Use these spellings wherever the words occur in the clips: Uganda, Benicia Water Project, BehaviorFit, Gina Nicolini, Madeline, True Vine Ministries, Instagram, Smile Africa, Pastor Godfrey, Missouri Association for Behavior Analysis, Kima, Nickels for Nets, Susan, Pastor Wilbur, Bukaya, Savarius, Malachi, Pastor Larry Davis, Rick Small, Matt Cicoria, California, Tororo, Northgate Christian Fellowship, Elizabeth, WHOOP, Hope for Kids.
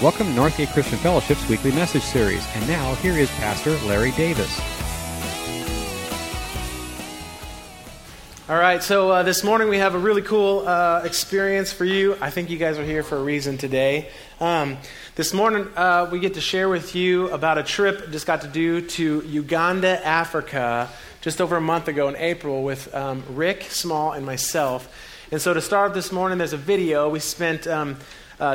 Welcome to Northgate Christian Fellowship's weekly message series. And now, here is Pastor Larry Davis. All right, so this morning we have a really cool experience for you. I think you guys are here for a reason today. This morning we get to share with you about a trip I just got to do to Uganda, Africa, just over a month ago in April with Rick Small and myself. And so to start this morning, there's a video. We spent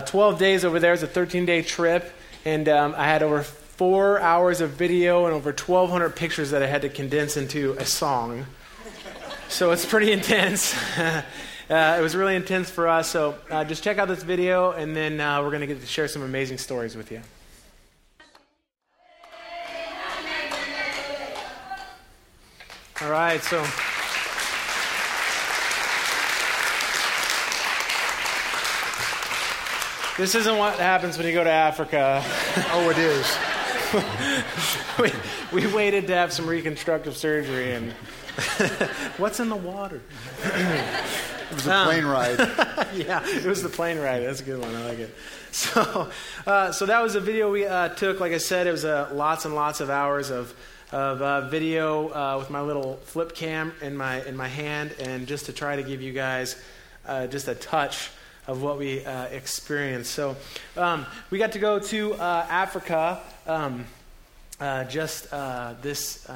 12 days over there. It's a 13-day trip, and I had over 4 hours of video and over 1,200 pictures that I had to condense into a song. So it's pretty intense. It was really intense for us. So just check out this video, and then we're going to get to share some amazing stories with you. All right, so... this isn't what happens when you go to Africa. Oh, it is. we waited to have some reconstructive surgery, and what's in the water? It was a plane ride. Yeah, it was the plane ride. That's a good one. I like it. So, so that was a video we took. Like I said, it was lots and lots of hours of video with my little flip cam in my hand, and just to try to give you guys just a touch of what we experienced. So we got to go to Africa this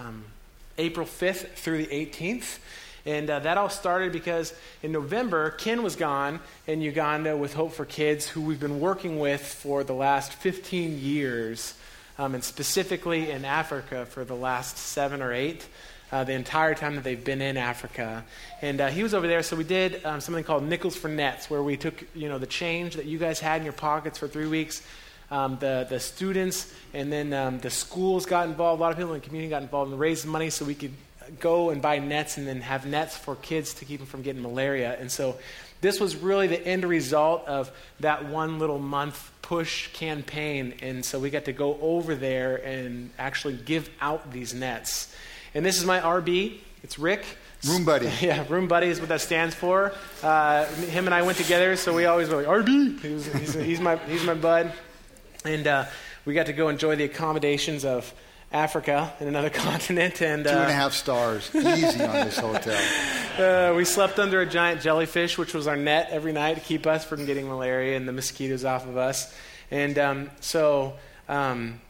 April 5th through the 18th. And that all started because in November, Ken was gone in Uganda with Hope for Kids, who we've been working with for the last 15 years, and specifically in Africa for the last 7 or 8. The entire time that they've been in Africa. And he was over there, so we did something called Nickels for Nets, where we took the change that you guys had in your pockets for 3 weeks. The students and then the schools got involved. A lot of people in the community got involved and raised money so we could go and buy nets and then have nets for kids to keep them from getting malaria. And so this was really the end result of that one little month push campaign. And so we got to go over there and actually give out these nets. And this is my RB. It's Rick. Room buddy. Yeah, room buddy is what that stands for. Him and I went together, so we always were like, RB. He's my bud. And we got to go enjoy the accommodations of Africa in another continent. And 2.5 stars. Easy on this hotel. We slept under a giant jellyfish, which was our net every night to keep us from getting malaria and the mosquitoes off of us. And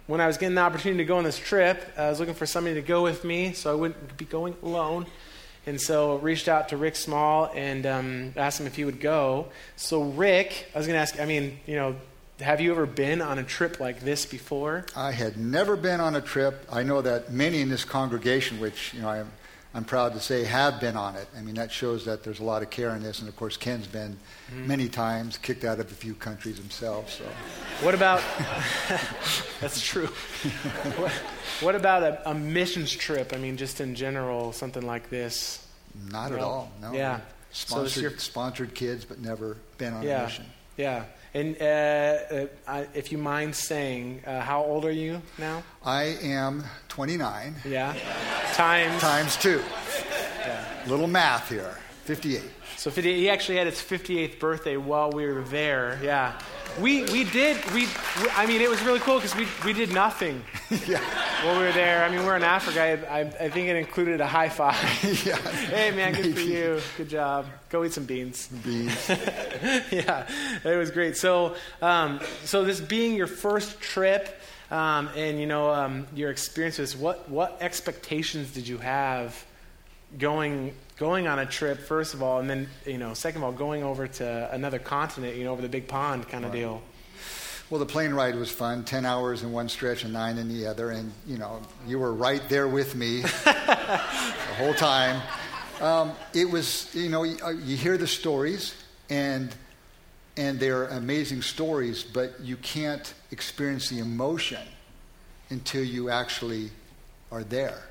when I was getting the opportunity to go on this trip, I was looking for somebody to go with me so I wouldn't be going alone. And so I reached out to Rick Small and asked him if he would go. So Rick, I was going to ask, have you ever been on a trip like this before? I had never been on a trip. I know that many in this congregation, which I'm proud to say have been on it. I mean, that shows that there's a lot of care in this. And, of course, Ken's been many times, kicked out of a few countries himself. So, what about, that's true. What about a missions trip? I mean, just in general, something like this. Not at all, no. Yeah. Sponsored kids, but never been on a mission. Yeah. And if you mind saying, how old are you now? I am 29. Yeah. Times 2. Yeah. Little math here. 58. So 58. He actually had his 58th birthday while we were there. Yeah. It was really cool because we did nothing while we were there. I mean, we're in Africa. I think it included a high five. Yeah, hey, man, maybe. Good for you. Good job. Go eat some beans. Yeah, it was great. So, so this being your first trip and, your experiences, what expectations did you have going on a trip, first of all, and then, second of all, going over to another continent, over the big pond kind of deal? Well, the plane ride was fun, 10 hours in one stretch and 9 in the other, and, you were right there with me the whole time. It was, you hear the stories, and they're amazing stories, but you can't experience the emotion until you actually are there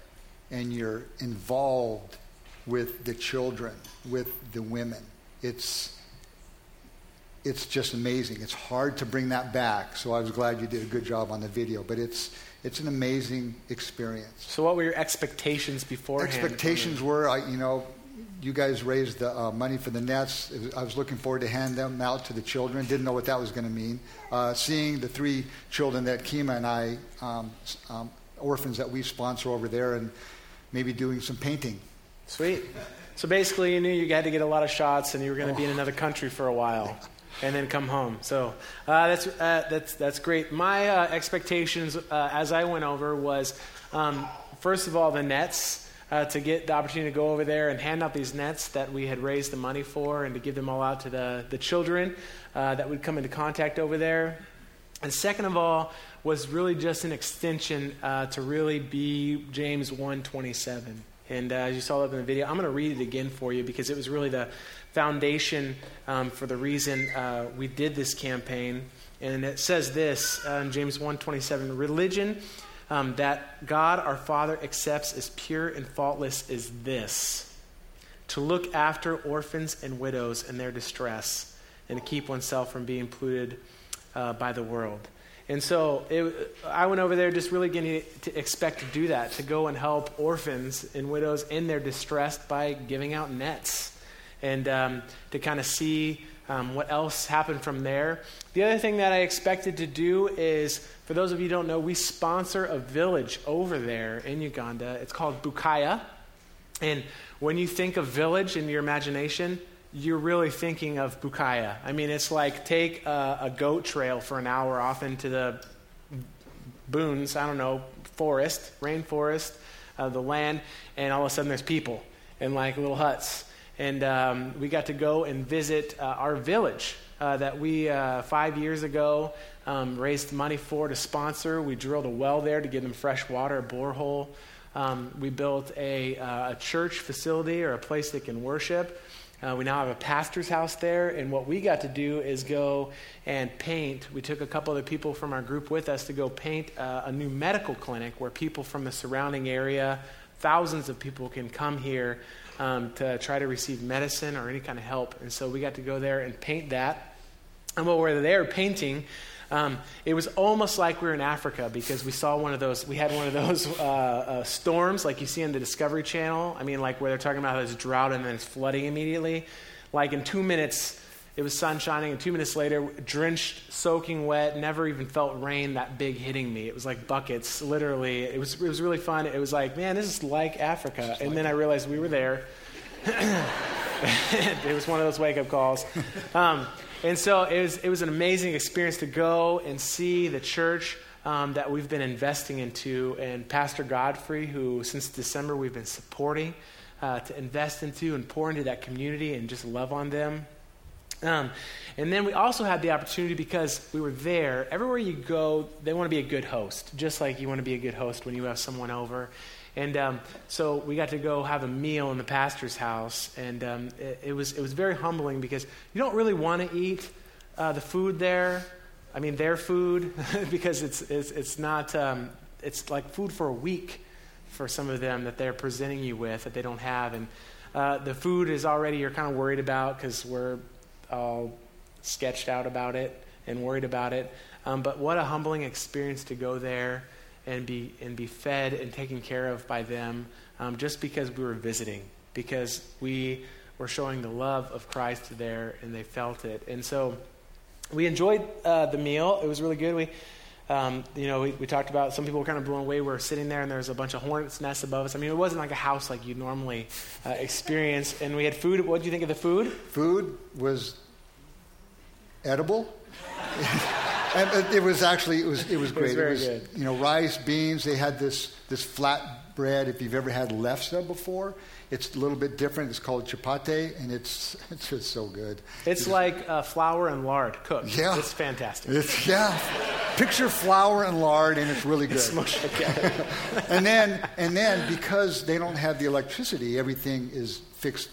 and you're involved with the children, with the women. It's just amazing. It's hard to bring that back. So I was glad you did a good job on the video, but it's an amazing experience. So what were your expectations beforehand? Expectations were, you guys raised the money for the nets. I was looking forward to hand them out to the children. Didn't know what that was going to mean. Seeing the three children that Kima and I, orphans that we sponsor over there, and maybe doing some painting. Sweet. So basically you knew you had to get a lot of shots and you were going to be in another country for a while and then come home. So that's great. My expectations as I went over was, first of all, the nets. To get the opportunity to go over there and hand out these nets that we had raised the money for and to give them all out to the children that would come into contact over there. And second of all was really just an extension to really be James 1:27. And as you saw up in the video, I'm going to read it again for you because it was really the foundation for the reason we did this campaign. And it says this in James 1:27, religion that God our Father accepts as pure and faultless is this, to look after orphans and widows in their distress and to keep oneself from being polluted by the world. And so I went over there just really getting to expect to do that, to go and help orphans and widows in their distress by giving out nets and to kind of see what else happened from there. The other thing that I expected to do is, for those of you who don't know, we sponsor a village over there in Uganda. It's called Bukaya. And when you think of village in your imagination, you're really thinking of Bukaya. I mean, it's like take a goat trail for an hour off into the boons, I don't know, forest, rainforest, the land, and all of a sudden there's people in like little huts. And we got to go and visit our village that we 5 years ago raised money for to sponsor. We drilled a well there to give them fresh water, a borehole. We built a church facility or a place they can worship. We now have a pastor's house there. And what we got to do is go and paint. We took a couple other people from our group with us to go paint a new medical clinic where people from the surrounding area, thousands of people can come here to try to receive medicine or any kind of help. And so we got to go there and paint that. And while we were there painting, it was almost like we were in Africa because we saw one of those, we had one of those storms like you see on the Discovery Channel. I mean, like where they're talking about how there's drought and then it's flooding immediately. Like in 2 minutes, it was sun shining, and 2 minutes later, drenched, soaking wet, never even felt rain that big hitting me. It was like buckets, literally. It was really fun. It was like, man, this is like Africa. And then I realized we were there. It was one of those wake-up calls. And so it was an amazing experience to go and see the church that we've been investing into, and Pastor Godfrey, who since December we've been supporting to invest into and pour into that community and just love on them. And then we also had the opportunity because we were there. Everywhere you go, they want to be a good host, just like you want to be a good host when you have someone over. And so we got to go have a meal in the pastor's house, and it was very humbling because you don't really want to eat the food there. I mean, their food because it's not it's like food for a week for some of them that they're presenting you with that they don't have, and the food is already you're kind of worried about because we're all sketched out about it and worried about it. But what a humbling experience to go there and be fed and taken care of by them just because we were visiting, because we were showing the love of Christ there and they felt it. And so we enjoyed the meal. It was really good. We, we talked about some people were kind of blown away. We were sitting there and there was a bunch of hornets' nests above us. I mean, it wasn't like a house like you normally experience. And we had food. What did you think of the food? Food was edible. And it was great. It was very good. You know, rice, beans. They had this flat bread. If you've ever had lefse before, it's a little bit different. It's called chapati, and it's just so good. It's like flour and lard cooked. Yeah. It's fantastic. Picture flour and lard, and it's really good. It's mushed together. and then because they don't have the electricity, everything is fixed,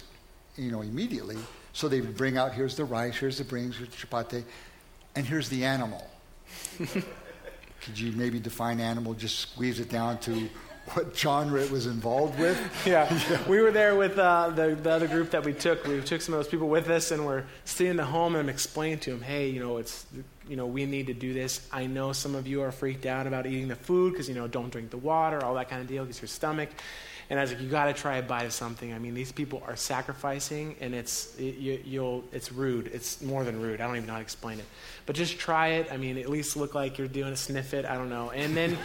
immediately. So they bring out, here's the rice, here's the beans, here's the chapati, and here's the animal. Could you maybe define animal, just squeeze it down to what genre it was involved with? Yeah. We were there with the other group that we took. We took some of those people with us, and we're sitting in the home and explaining to them, hey, we need to do this. I know some of you are freaked out about eating the food because, don't drink the water, all that kind of deal, because your stomach. And I was like, you got to try a bite of something. I mean, these people are sacrificing, and it's rude. It's more than rude. I don't even know how to explain it. But just try it. I mean, at least look like you're doing a sniff it. I don't know. And then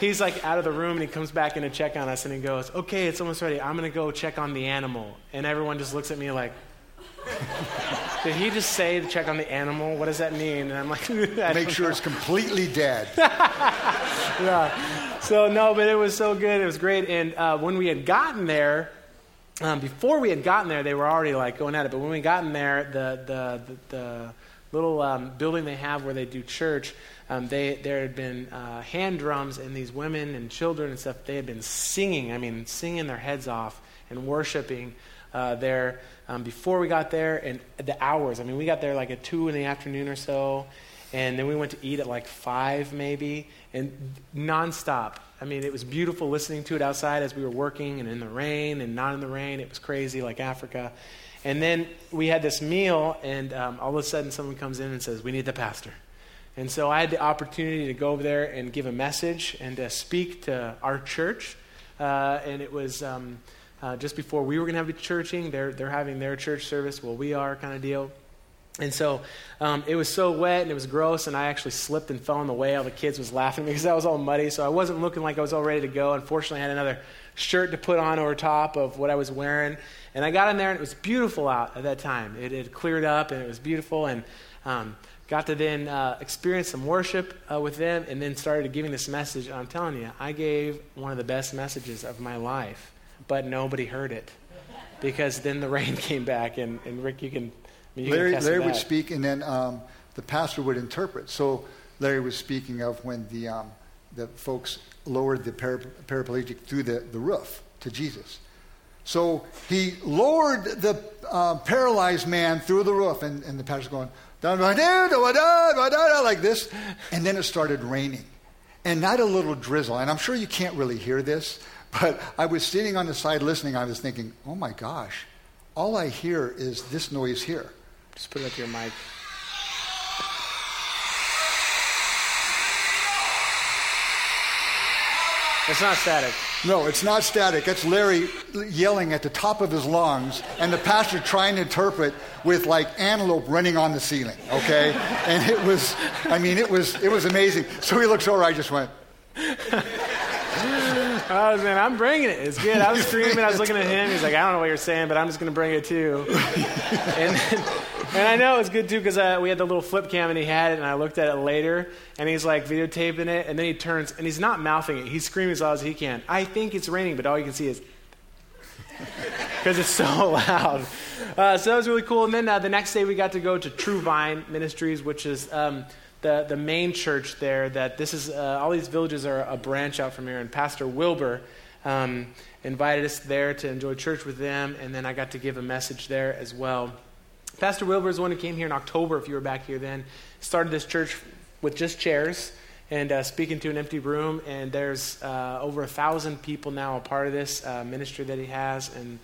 he's like out of the room, and he comes back in to check on us, and he goes, okay, it's almost ready. I'm going to go check on the animal. And everyone just looks at me like, did he just say to check on the animal? What does that mean? And I'm like, make sure it's completely dead. Yeah. So no, but it was so good. It was great. And when we had gotten there, before we had gotten there, they were already like going at it. But when we gotten there, the little building they have where they do church, there had been hand drums, and these women and children and stuff, they had been singing. I mean, singing their heads off and worshiping there. Before we got there, and the hours, I mean, we got there like at 2 in the afternoon or so, and then we went to eat at like 5 maybe, and nonstop. I mean, it was beautiful listening to it outside as we were working, and in the rain and not in the rain. It was crazy, like Africa. And then we had this meal, and all of a sudden someone comes in and says, we need the pastor. And so I had the opportunity to go over there and give a message and to speak to our church, and it was... just before we were going to have a churching, they're having their church service. Well, we are kind of deal. And so it was so wet and it was gross, and I actually slipped and fell in the way. All the kids was laughing at me because I was all muddy, so I wasn't looking like I was all ready to go. Unfortunately, I had another shirt to put on over top of what I was wearing. And I got in there, and it was beautiful out at that time. It had cleared up, and it was beautiful, and got to then experience some worship with them, and then started giving this message. And I'm telling you, I gave one of the best messages of my life. But nobody heard it, because then the rain came back, and Rick, you can. I mean, Larry would speak, and then the pastor would interpret. So Larry was speaking of when the folks lowered the paraplegic through the roof to Jesus. So he lowered the paralyzed man through the roof, and the pastor's going da da da da da da like this, and then it started raining, and not a little drizzle. And I'm sure you can't really hear this. But I was sitting on the side listening. I was thinking, oh, my gosh, all I hear is this noise here. Just put it up to your mic. It's not static. No, it's not static. It's Larry yelling at the top of his lungs, and the pastor trying to interpret with, like, antelope running on the ceiling, okay? And it was, I mean, it was amazing. So he looks over, I just went... Oh, man, I'm bringing it. It's good. I was screaming. I was looking at him. He's like, I don't know what you're saying, but I'm just going to bring it, too. And I know it was good, too, because we had the little flip cam, and he had it, and I looked at it later, and he's, like, videotaping it, and then he turns, and he's not mouthing it. He's screaming as loud as he can. I think it's raining, but all you can see is... because it's so loud. So that was really cool. And then the next day we got to go to True Vine Ministries, which is... The main church there, that this is, all these villages are a branch out from here, and Pastor Wilbur invited us there to enjoy church with them, and then I got to give a message there as well. Pastor Wilbur is the one who came here in October, if you were back here then, started this church with just chairs and speaking to an empty room, and there's over 1,000 people now a part of this ministry that he has, and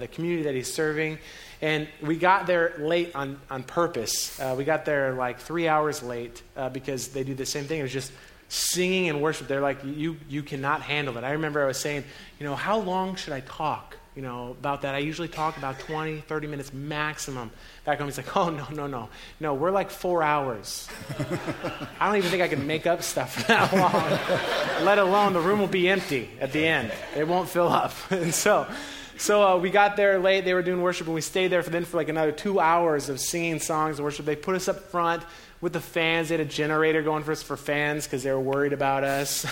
the community that he's serving. And we got there late on purpose. We got there like 3 hours late because they do the same thing. It was just singing and worship. They're like, you cannot handle it. I remember I was saying, you know, how long should I talk, you know, about that? I usually talk about 20, 30 minutes maximum. Back home, he's like, oh, no. No, we're like 4 hours. I don't even think I can make up stuff for that long, let alone the room will be empty at the end. It won't fill up. And So we got there late. They were doing worship, and we stayed there for like another 2 hours of singing songs and worship. They put us up front with the fans. They had a generator going for us for fans because they were worried about us.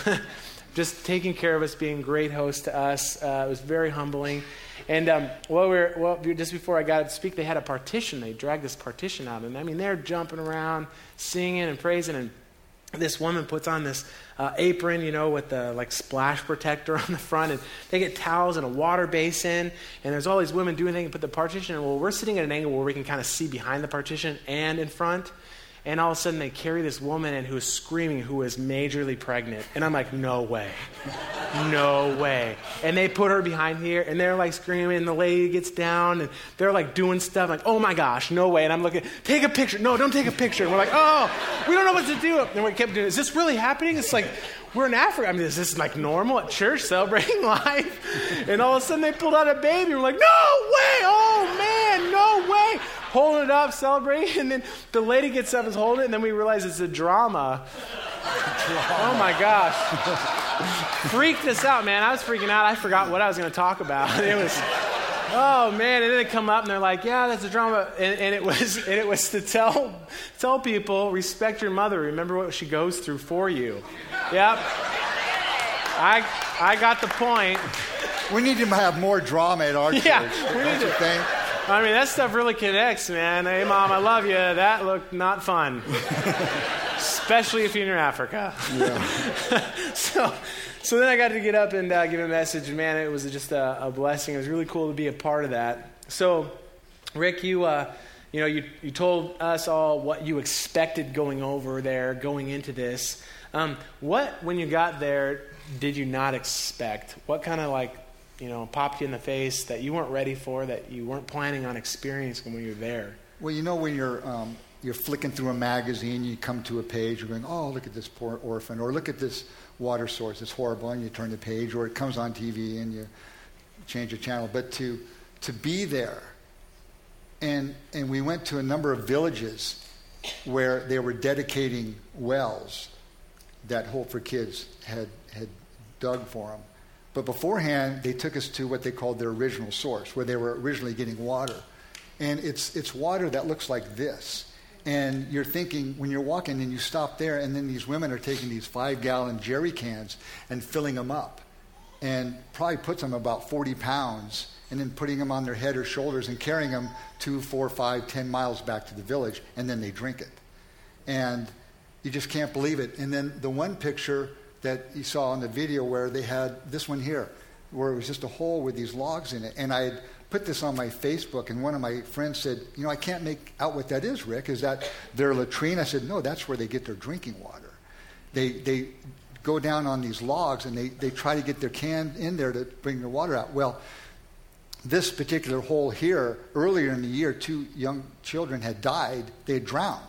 Just taking care of us, being great hosts to us. It was very humbling. And just before I got to speak, they had a partition. They dragged this partition out. And I mean, they're jumping around, singing and praising, and this woman puts on this apron, you know, with the like splash protector on the front, and they get towels and a water basin, and there's all these women doing things and put the partition in. Well, we're sitting at an angle where we can kind of see behind the partition and in front, And all of a sudden they carry this woman in who is screaming, who is majorly pregnant. And I'm like, no way. No way. And they put her behind here and they're like screaming and the lady gets down and they're like doing stuff like, oh my gosh, no way. And I'm looking, take a picture. No, don't take a picture. And we're like, oh, we don't know what to do. And we kept doing, is this really happening? It's like, we're in Africa. I mean, is this like normal at church celebrating life? And all of a sudden they pulled out a baby. We're like, no way. Oh man, no way. Holding it up, celebrating, and then the lady gets up and holding it, and then we realize it's a drama. Oh my gosh. Freaked us out, man. I was freaking out. I forgot what I was going to talk about. It was, oh man. And then they come up and they're like, yeah, that's a drama. And it was to tell people, respect your mother. Remember what she goes through for you. Yep. I got the point. We need to have more drama at our church. Don't you think? I mean, that stuff really connects, man. Hey, Mom, I love you. That looked not fun. Especially if you're in Africa. Yeah. So then I got to get up and give a message. Man, it was just a blessing. It was really cool to be a part of that. So, Rick, you told us all what you expected going into this. What, when you got there, did you not expect? What kind of popped you in the face that you weren't ready for, that you weren't planning on experiencing when you were there? Well, when you're flicking through a magazine, you come to a page, you're going, oh, look at this poor orphan, or look at this water source, it's horrible, and you turn the page, or it comes on TV and you change the channel. But to be there, and we went to a number of villages where they were dedicating wells that Hope for Kids had dug for them. But beforehand, they took us to what they called their original source, where they were originally getting water. And it's water that looks like this. And you're thinking, when you're walking and you stop there, and then these women are taking these 5-gallon jerry cans and filling them up. And probably puts them about 40 pounds, and then putting them on their head or shoulders and carrying them 2, 4, 5, 10 miles back to the village, and then they drink it. And you just can't believe it. And then the one picture that you saw on the video where they had this one here, where it was just a hole with these logs in it. And I had put this on my Facebook, and one of my friends said, I can't make out what that is, Rick. Is that their latrine? I said, no, that's where they get their drinking water. They go down on these logs, and they try to get their can in there to bring their water out. Well, this particular hole here, earlier in the year, 2 young children had died. They had drowned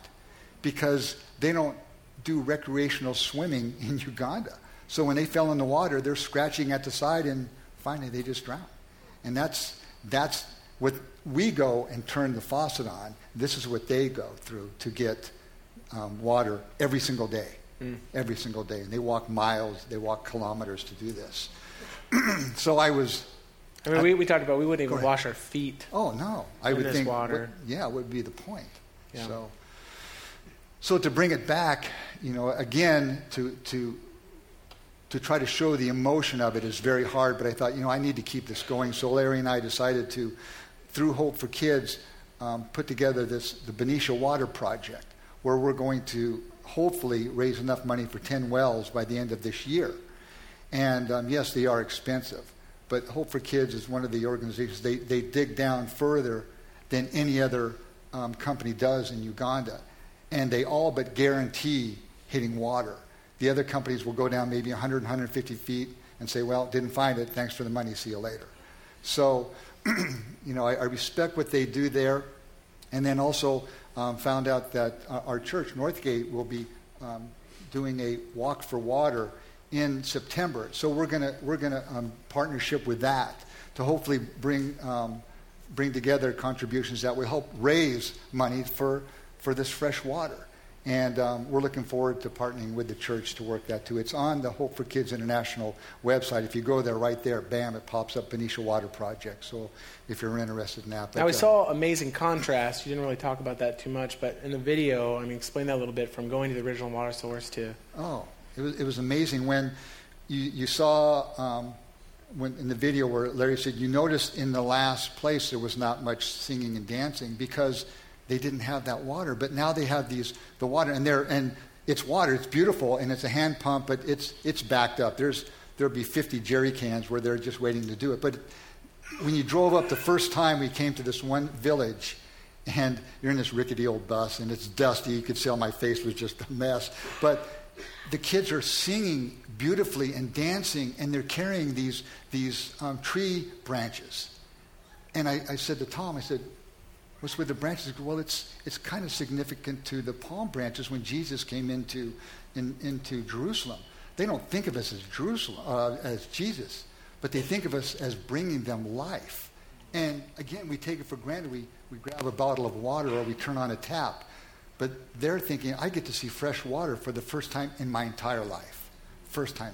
because they don't do recreational swimming in Uganda. So when they fell in the water, they're scratching at the side, and finally they just drown. And that's what we go and turn the faucet on. This is what they go through to get water every single day. Every single day. And they walk miles, they walk kilometers to do this. So we talked about we wouldn't even wash our feet. Oh, no. I would think water. What would be the point? Yeah. So to bring it back, again, to try to show the emotion of it is very hard, but I thought, I need to keep this going. So Larry and I decided to, through Hope for Kids, put together the Benicia Water Project, where we're going to hopefully raise enough money for 10 wells by the end of this year. And yes, they are expensive, but Hope for Kids is one of the organizations, they dig down further than any other company does in Uganda. And they all but guarantee hitting water. The other companies will go down maybe 100, 150 feet and say, well, didn't find it. Thanks for the money. See you later. So, I respect what they do there. And then also found out that our church, Northgate, will be doing a walk for water in September. So we're gonna partnership with that to hopefully bring together contributions that will help raise money for this fresh water. And we're looking forward to partnering with the church to work that too. It's on the Hope for Kids International website. If you go there, right there, bam, it pops up Benicia Water Project. So if you're interested in that. But, now we saw amazing contrast. You didn't really talk about that too much, but in the video, explain that a little bit from going to the original water source to... Oh, it was amazing when you saw, when in the video where Larry said, you noticed in the last place there was not much singing and dancing because... They didn't have that water, but now they have the water, and it's water. It's beautiful, and it's a hand pump, but it's backed up. There'll be 50 jerry cans where they're just waiting to do it. But when you drove up the first time, we came to this one village, and you're in this rickety old bus, and it's dusty. You could tell my face was just a mess. But the kids are singing beautifully and dancing, and they're carrying these tree branches. And I said to Tom, I said, what's with the branches? He goes, well, it's kind of significant to the palm branches when Jesus came into Jerusalem. They don't think of us as Jerusalem, as Jesus, but they think of us as bringing them life. And again, we take it for granted. We grab a bottle of water or we turn on a tap. But they're thinking, I get to see fresh water for the first time in my entire life. First time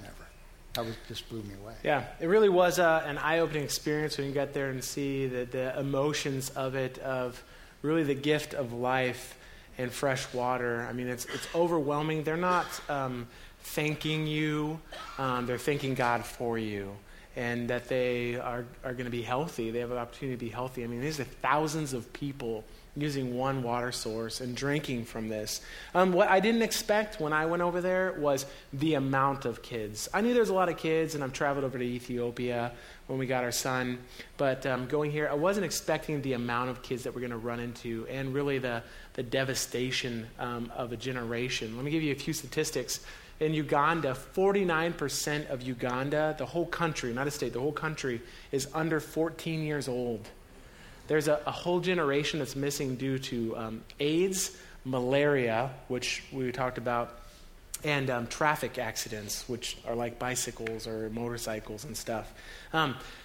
ever. That just blew me away. Yeah, it really was an eye-opening experience when you got there and see the emotions of it, of really the gift of life and fresh water. I mean, it's overwhelming. They're not thanking you. They're thanking God for you, and that they are going to be healthy. They have an opportunity to be healthy. I mean, these are thousands of people using one water source and drinking from this. What I didn't expect when I went over there was the amount of kids. I knew there was a lot of kids, and I've traveled over to Ethiopia when we got our son. But going here, I wasn't expecting the amount of kids that we're going to run into, and really the devastation of a generation. Let me give you a few statistics. In Uganda, 49% of Uganda, the whole country, not a state, the whole country, is under 14 years old. There's a whole generation that's missing due to AIDS, malaria, which we talked about, and traffic accidents, which are like bicycles or motorcycles and stuff.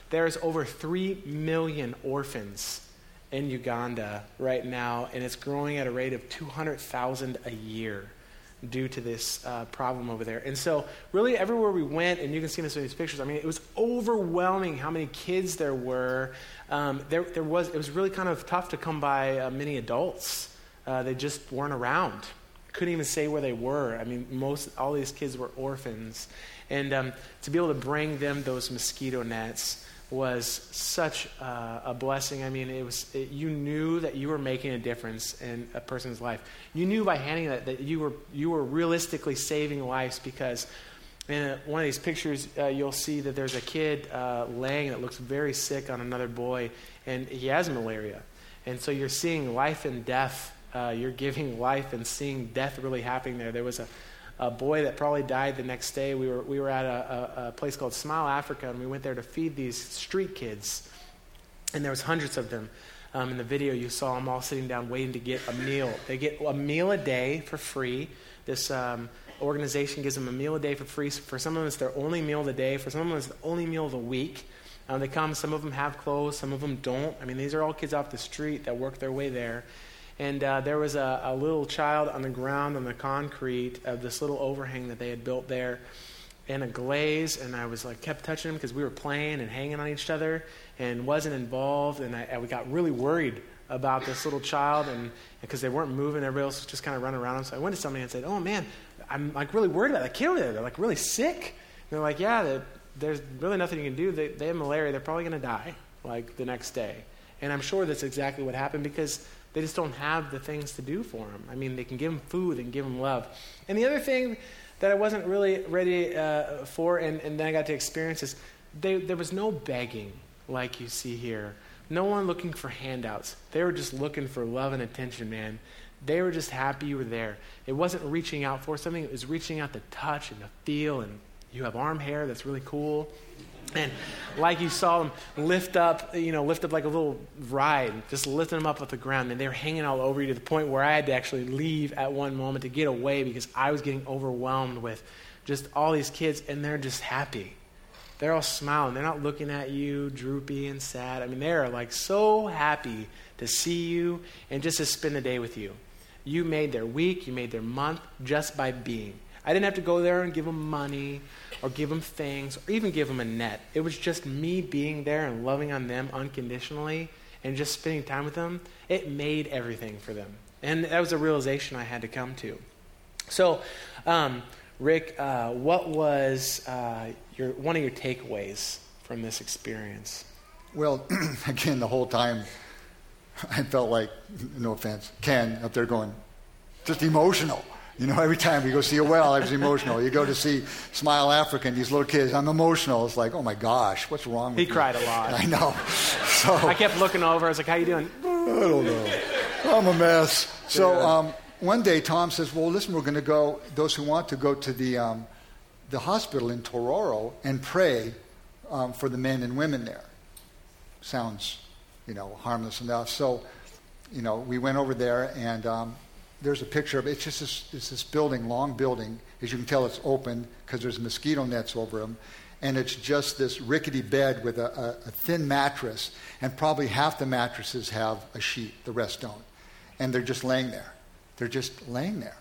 There's over 3 million orphans in Uganda right now, and it's growing at a rate of 200,000 a year due to this problem over there. And so really everywhere we went, and you can see this in these pictures, I mean, it was overwhelming how many kids there were. It was really kind of tough to come by many adults. They just weren't around. Couldn't even say where they were. I mean, all these kids were orphans. And to be able to bring them those mosquito nets was such a blessing. I mean, you knew that you were making a difference in a person's life. You knew by handing that you were realistically saving lives, because in one of these pictures, you'll see that there's a kid laying that looks very sick on another boy, and he has malaria. And so you're seeing life and death. You're giving life and seeing death really happening there. There was a boy that probably died the next day. We were at a place called Smile Africa, and we went there to feed these street kids. And there was hundreds of them. In the video, you saw them all sitting down waiting to get a meal. They get a meal a day for free. This organization gives them a meal a day for free. For some of them, it's their only meal of the day. For some of them, it's the only meal of the week. They come. Some of them have clothes. Some of them don't. I mean, these are all kids off the street that work their way there. And there was a little child on the ground on the concrete of this little overhang that they had built there in a glaze. And I was like, kept touching him because we were playing and hanging on each other and wasn't involved. And we got really worried about this little child, and because they weren't moving. Everybody else was just kind of running around him. So I went to somebody and said, oh, man, I'm like really worried about that kid over there. They're like really sick. And they're like, yeah, there's really nothing you can do. They have malaria. They're probably going to die like the next day. And I'm sure that's exactly what happened, because they just don't have the things to do for them. I mean, they can give them food and give them love. And the other thing that I wasn't really ready for, and then I got to experience, is there was no begging like you see here. No one looking for handouts. They were just looking for love and attention, man. They were just happy you were there. It wasn't reaching out for something. It was reaching out to touch and to feel. And you have arm hair. That's really cool. And like you saw them lift up like a little ride, just lifting them up off the ground. And they were hanging all over you to the point where I had to actually leave at one moment to get away, because I was getting overwhelmed with just all these kids, and they're just happy. They're all smiling. They're not looking at you droopy and sad. I mean, they're like so happy to see you and just to spend the day with you. You made their week. You made their month just by being. I didn't have to go there and give them money or give them things or even give them a net. It was just me being there and loving on them unconditionally and just spending time with them. It made everything for them. And that was a realization I had to come to. So, Rick, what was one of your takeaways from this experience? Well, again, the whole time I felt like, no offense, Ken up there going, just emotional. You know, every time we go see a well, I was emotional. You go to see Smile Africa and these little kids, I'm emotional. It's like, oh my gosh, what's wrong with me? He cried a lot. I know. So I kept looking over. I was like, how you doing? I don't know. I'm a mess. So one day Tom says, well, listen, we're going to go, those who want to go to the hospital in Tororo and pray for the men and women there. Sounds, harmless enough. So, we went over there, and there's a picture of it. It's just this building, long building. As you can tell, it's open because there's mosquito nets over them. And it's just this rickety bed with a thin mattress, and probably half the mattresses have a sheet, the rest don't. And they're just laying there.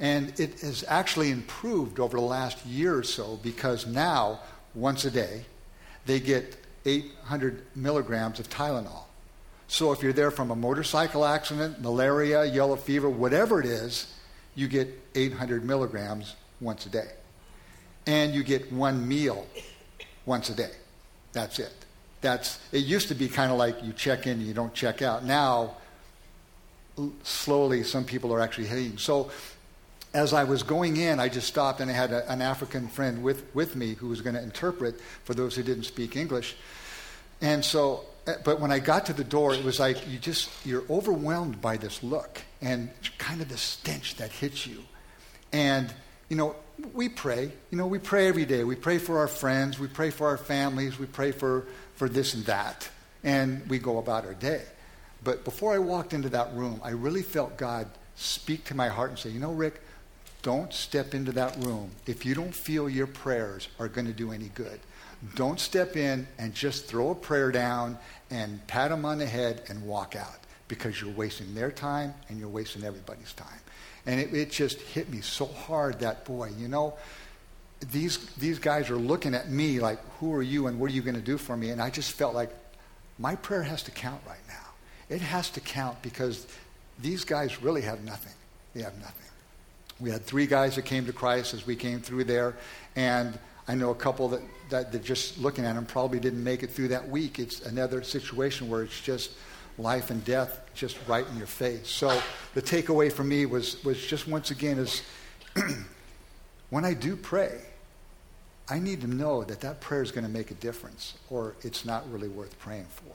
And it has actually improved over the last year or so, because now, once a day, they get 800 milligrams of Tylenol. So if you're there from a motorcycle accident, malaria, yellow fever, whatever it is, you get 800 milligrams once a day. And you get one meal once a day. That's it. It used to be kind of like you check in and you don't check out. Now, slowly, some people are actually eating. So as I was going in, I just stopped, and I had an African friend with me who was going to interpret for those who didn't speak English. And so, but when I got to the door, it was like you're overwhelmed by this look and kind of the stench that hits you. And, we pray. We pray every day. We pray for our friends. We pray for our families. We pray for this and that. And we go about our day. But before I walked into that room, I really felt God speak to my heart and say, Rick, don't step into that room if you don't feel your prayers are going to do any good. Don't step in and just throw a prayer down and pat them on the head and walk out, because you're wasting their time and you're wasting everybody's time. And it just hit me so hard that, boy, these guys are looking at me like, who are you and what are you going to do for me? And I just felt like my prayer has to count right now. It has to count, because these guys really have nothing. They have nothing. We had 3 guys that came to Christ as we came through there. And I know a couple that just looking at them probably didn't make it through that week. It's another situation where it's just life and death just right in your face. So the takeaway for me was just once again is when I do pray, I need to know that prayer is going to make a difference, or it's not really worth praying for.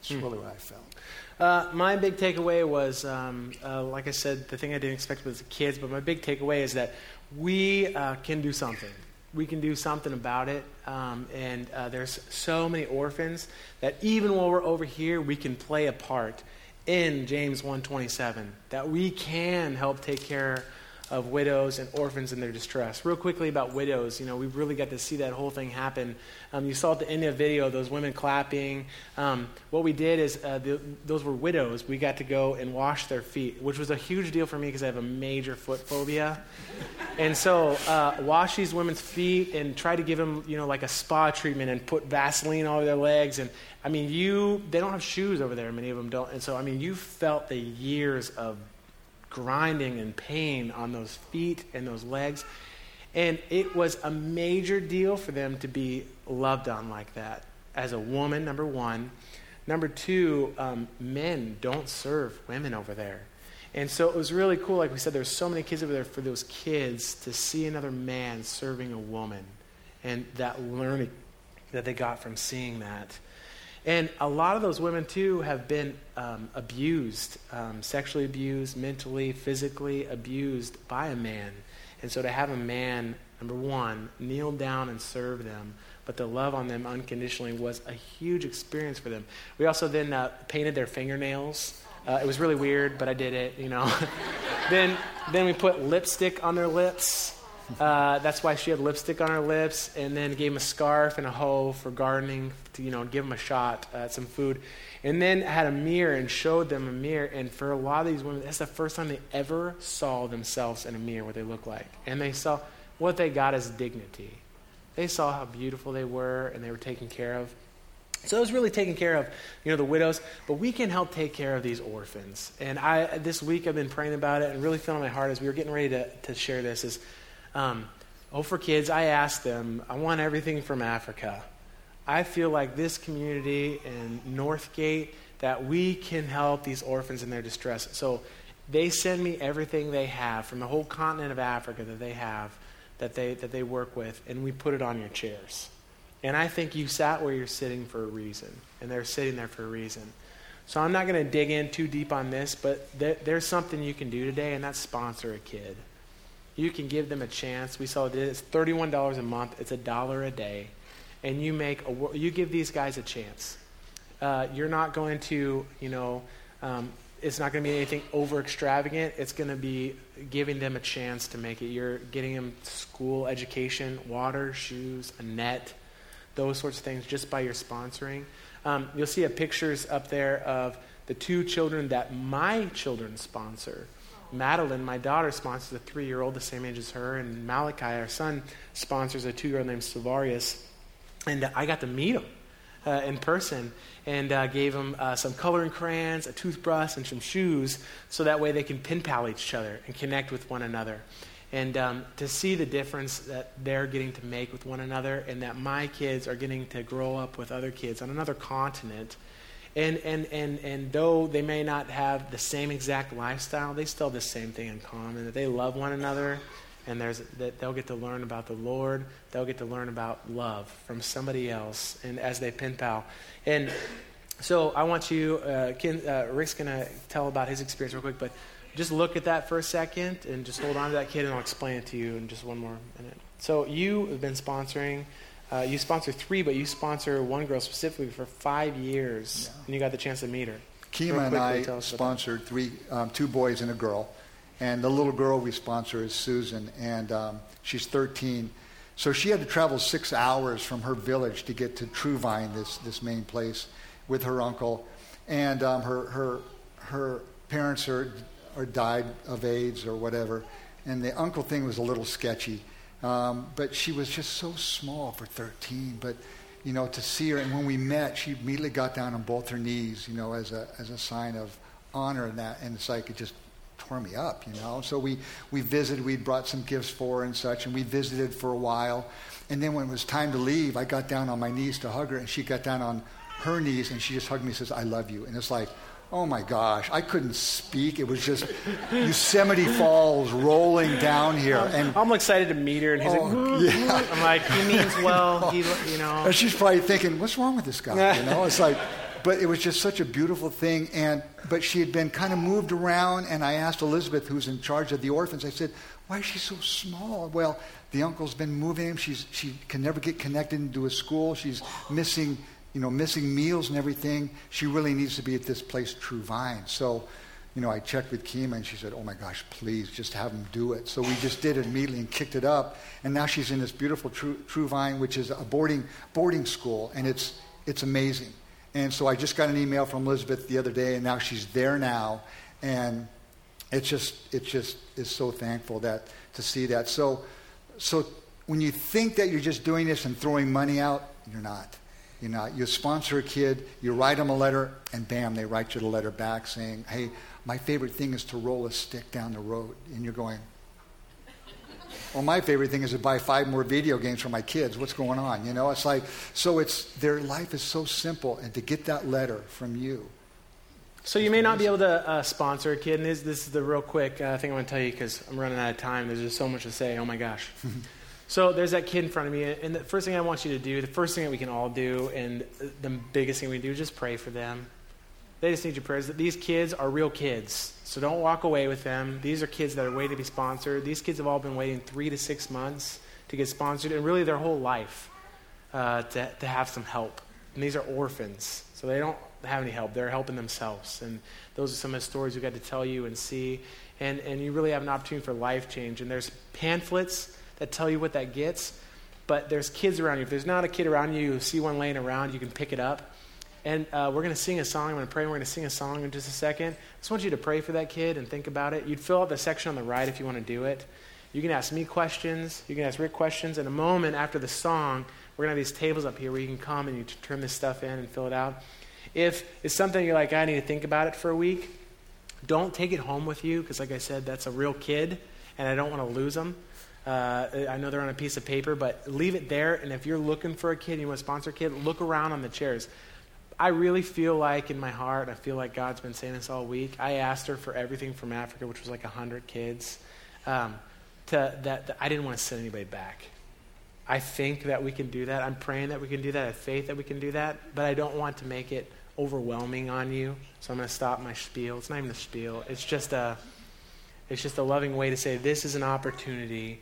That's really what I felt. My big takeaway was, like I said, the thing I didn't expect was the kids, but my big takeaway is that we can do something. We can do something about it, and there's so many orphans that even while we're over here, we can play a part in James 1:27, that we can help take care of widows and orphans in their distress. Real quickly about widows, we really got to see that whole thing happen. You saw at the end of the video those women clapping. What we did is, those were widows. We got to go and wash their feet, which was a huge deal for me because I have a major foot phobia. And so wash these women's feet and try to give them, like a spa treatment and put Vaseline all over their legs. And they don't have shoes over there. Many of them don't. And so, you felt the years of grinding and pain on those feet and those legs. And it was a major deal for them to be loved on like that as a woman, number one. Number two, men don't serve women over there. And so it was really cool. Like we said, there's so many kids over there. For those kids to see another man serving a woman and that learning that they got from seeing that. And a lot of those women, too, have been abused, sexually abused, mentally, physically abused by a man. And so to have a man, number one, kneel down and serve them, but the love on them unconditionally was a huge experience for them. We also then painted their fingernails. It was really weird, but I did it, Then we put lipstick on their lips. That's why she had lipstick on her lips, and then gave him a scarf and a hoe for gardening to, give him a shot at some food. And then had a mirror and showed them a mirror. And for a lot of these women, that's the first time they ever saw themselves in a mirror, what they look like. And they saw what they got as dignity. They saw how beautiful they were and they were taken care of. So it was really taking care of, the widows, but we can help take care of these orphans. And this week I've been praying about it and really feeling my heart as we were getting ready to share this is, Hope for Kids, I asked them, I want everything from Africa. I feel like this community in Northgate, that we can help these orphans in their distress. So they send me everything they have from the whole continent of Africa that they have, that they work with, and we put it on your chairs. And I think you sat where you're sitting for a reason, and they're sitting there for a reason. So I'm not going to dig in too deep on this, but there's something you can do today, and that's sponsor a kid. You can give them a chance. We saw this, $31 a month. It's $1 a day. And you give these guys a chance. You're not going to, it's not going to be anything over extravagant. It's going to be giving them a chance to make it. You're getting them school education, water, shoes, a net, those sorts of things just by your sponsoring. You'll see pictures up there of the two children that my children sponsor. Madeline, my daughter, sponsors a 3-year-old the same age as her, and Malachi, our son, sponsors a 2-year-old named Savarius. And I got to meet him in person and gave him some coloring crayons, a toothbrush, and some shoes so that way they can pen pal each other and connect with one another. And to see the difference that they're getting to make with one another and that my kids are getting to grow up with other kids on another continent. And though they may not have the same exact lifestyle, they still have the same thing in common, that they love one another, and that they'll get to learn about the Lord. They'll get to learn about love from somebody else, and as they pen pal. And so I want you, Rick's going to tell about his experience real quick, but just look at that for a second and just hold on to that kid, and I'll explain it to you in just one more minute. So you have been sponsoring. You sponsor 3, but you sponsor one girl specifically for 5 years, yeah. And you got the chance to meet her. Kima and I sponsored 2 boys and a girl, and the little girl we sponsor is Susan, and she's 13. So she had to travel 6 hours from her village to get to True Vine, this main place, with her uncle, and her parents are died of AIDS or whatever, and the uncle thing was a little sketchy. But she was just so small for 13, but, to see her, and when we met, she immediately got down on both her knees, as a sign of honor and that, and it's like, it just tore me up, So we visited, we brought some gifts for her and such, and we visited for a while, and then when it was time to leave, I got down on my knees to hug her, and she got down on her knees, and she just hugged me and says, "I love you," and it's like, oh my gosh, I couldn't speak. It was just Yosemite Falls rolling down here. And I'm excited to meet her, and he's yeah. I'm like, he means well, And she's probably thinking, what's wrong with this guy? It's like, but it was just such a beautiful thing. But she had been kind of moved around, and I asked Elizabeth, who's in charge of the orphans, I said, why is she so small? Well, the uncle's been moving him. She can never get connected into a school. She's missing meals and everything. She really needs to be at this place, True Vine. So, I checked with Kima, and she said, oh my gosh, please just have them do it. So we just did it immediately and kicked it up. And now she's in this beautiful True Vine, which is a boarding school, and it's amazing. And so I just got an email from Elizabeth the other day, and now she's there now. And it's just is so thankful to see that. So when you think that you're just doing this and throwing money out, you're not. You sponsor a kid, you write them a letter, and bam, they write you the letter back saying, hey, my favorite thing is to roll a stick down the road. And you're going, well, my favorite thing is to buy 5 more video games for my kids. What's going on? It's like, so their life is so simple, and to get that letter from you. So you may not be able to sponsor a kid, and this is the real quick thing I want to tell you because I'm running out of time. There's just so much to say. Oh, my gosh. So there's that kid in front of me, and the first thing I want you to do, the first thing that we can all do, and the biggest thing we do is just pray for them. They just need your prayers. These kids are real kids, so don't walk away with them. These are kids that are waiting to be sponsored. These kids have all been waiting 3 to 6 months to get sponsored, and really their whole life to have some help. And these are orphans, so they don't have any help. They're helping themselves, and those are some of the stories we got to tell you and see. And you really have an opportunity for life change. And there's pamphlets that tell you what that gets, but there's kids around you. If there's not a kid around you see one laying around, you can pick it up. And we're going to sing a song. I'm going to pray, and we're going to sing a song in just a second. I just want you to pray for that kid and think about it. You'd fill out the section on the right if you want to do it. You can ask me questions. You can ask Rick questions. In a moment after the song, we're going to have these tables up here where you can come and you turn this stuff in and fill it out. If it's something you're like, I need to think about it for a week, don't take it home with you because, like I said, that's a real kid, and I don't want to lose them. I know they're on a piece of paper, but leave it there. And if you're looking for a kid and you want to sponsor a kid, look around on the chairs. I really feel like in my heart, I feel like God's been saying this all week. I asked her for everything from Africa, which was like 100 kids, I didn't want to send anybody back. I think that we can do that. I'm praying that we can do that. I have faith that we can do that. But I don't want to make it overwhelming on you, so I'm going to stop my spiel. It's not even a spiel. It's just a loving way to say this is an opportunity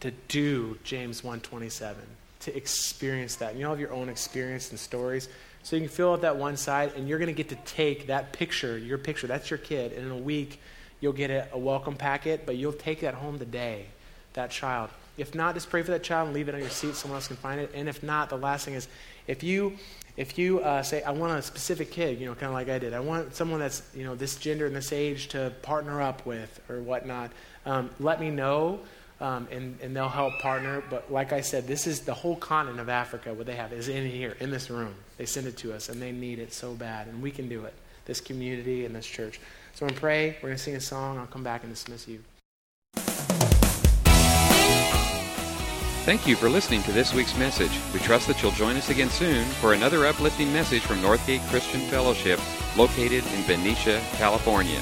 to do James 1:27, to experience that. And you all have your own experience and stories. So you can fill out that one side, and you're going to get to take that picture, your picture, that's your kid, and in a week you'll get a welcome packet, but you'll take that home today, that child. If not, just pray for that child and leave it on your seat. Someone else can find it. And if not, the last thing is if you say, I want a specific kid, kind of like I did. I want someone that's, this gender and this age to partner up with or whatnot. Let me know, and they'll help partner. But like I said, this is the whole continent of Africa, what they have is in here, in this room. They send it to us, and they need it so bad. And we can do it, this community and this church. So I'm going to pray. We're going to sing a song. I'll come back and dismiss you. Thank you for listening to this week's message. We trust that you'll join us again soon for another uplifting message from Northgate Christian Fellowship, located in Benicia, California.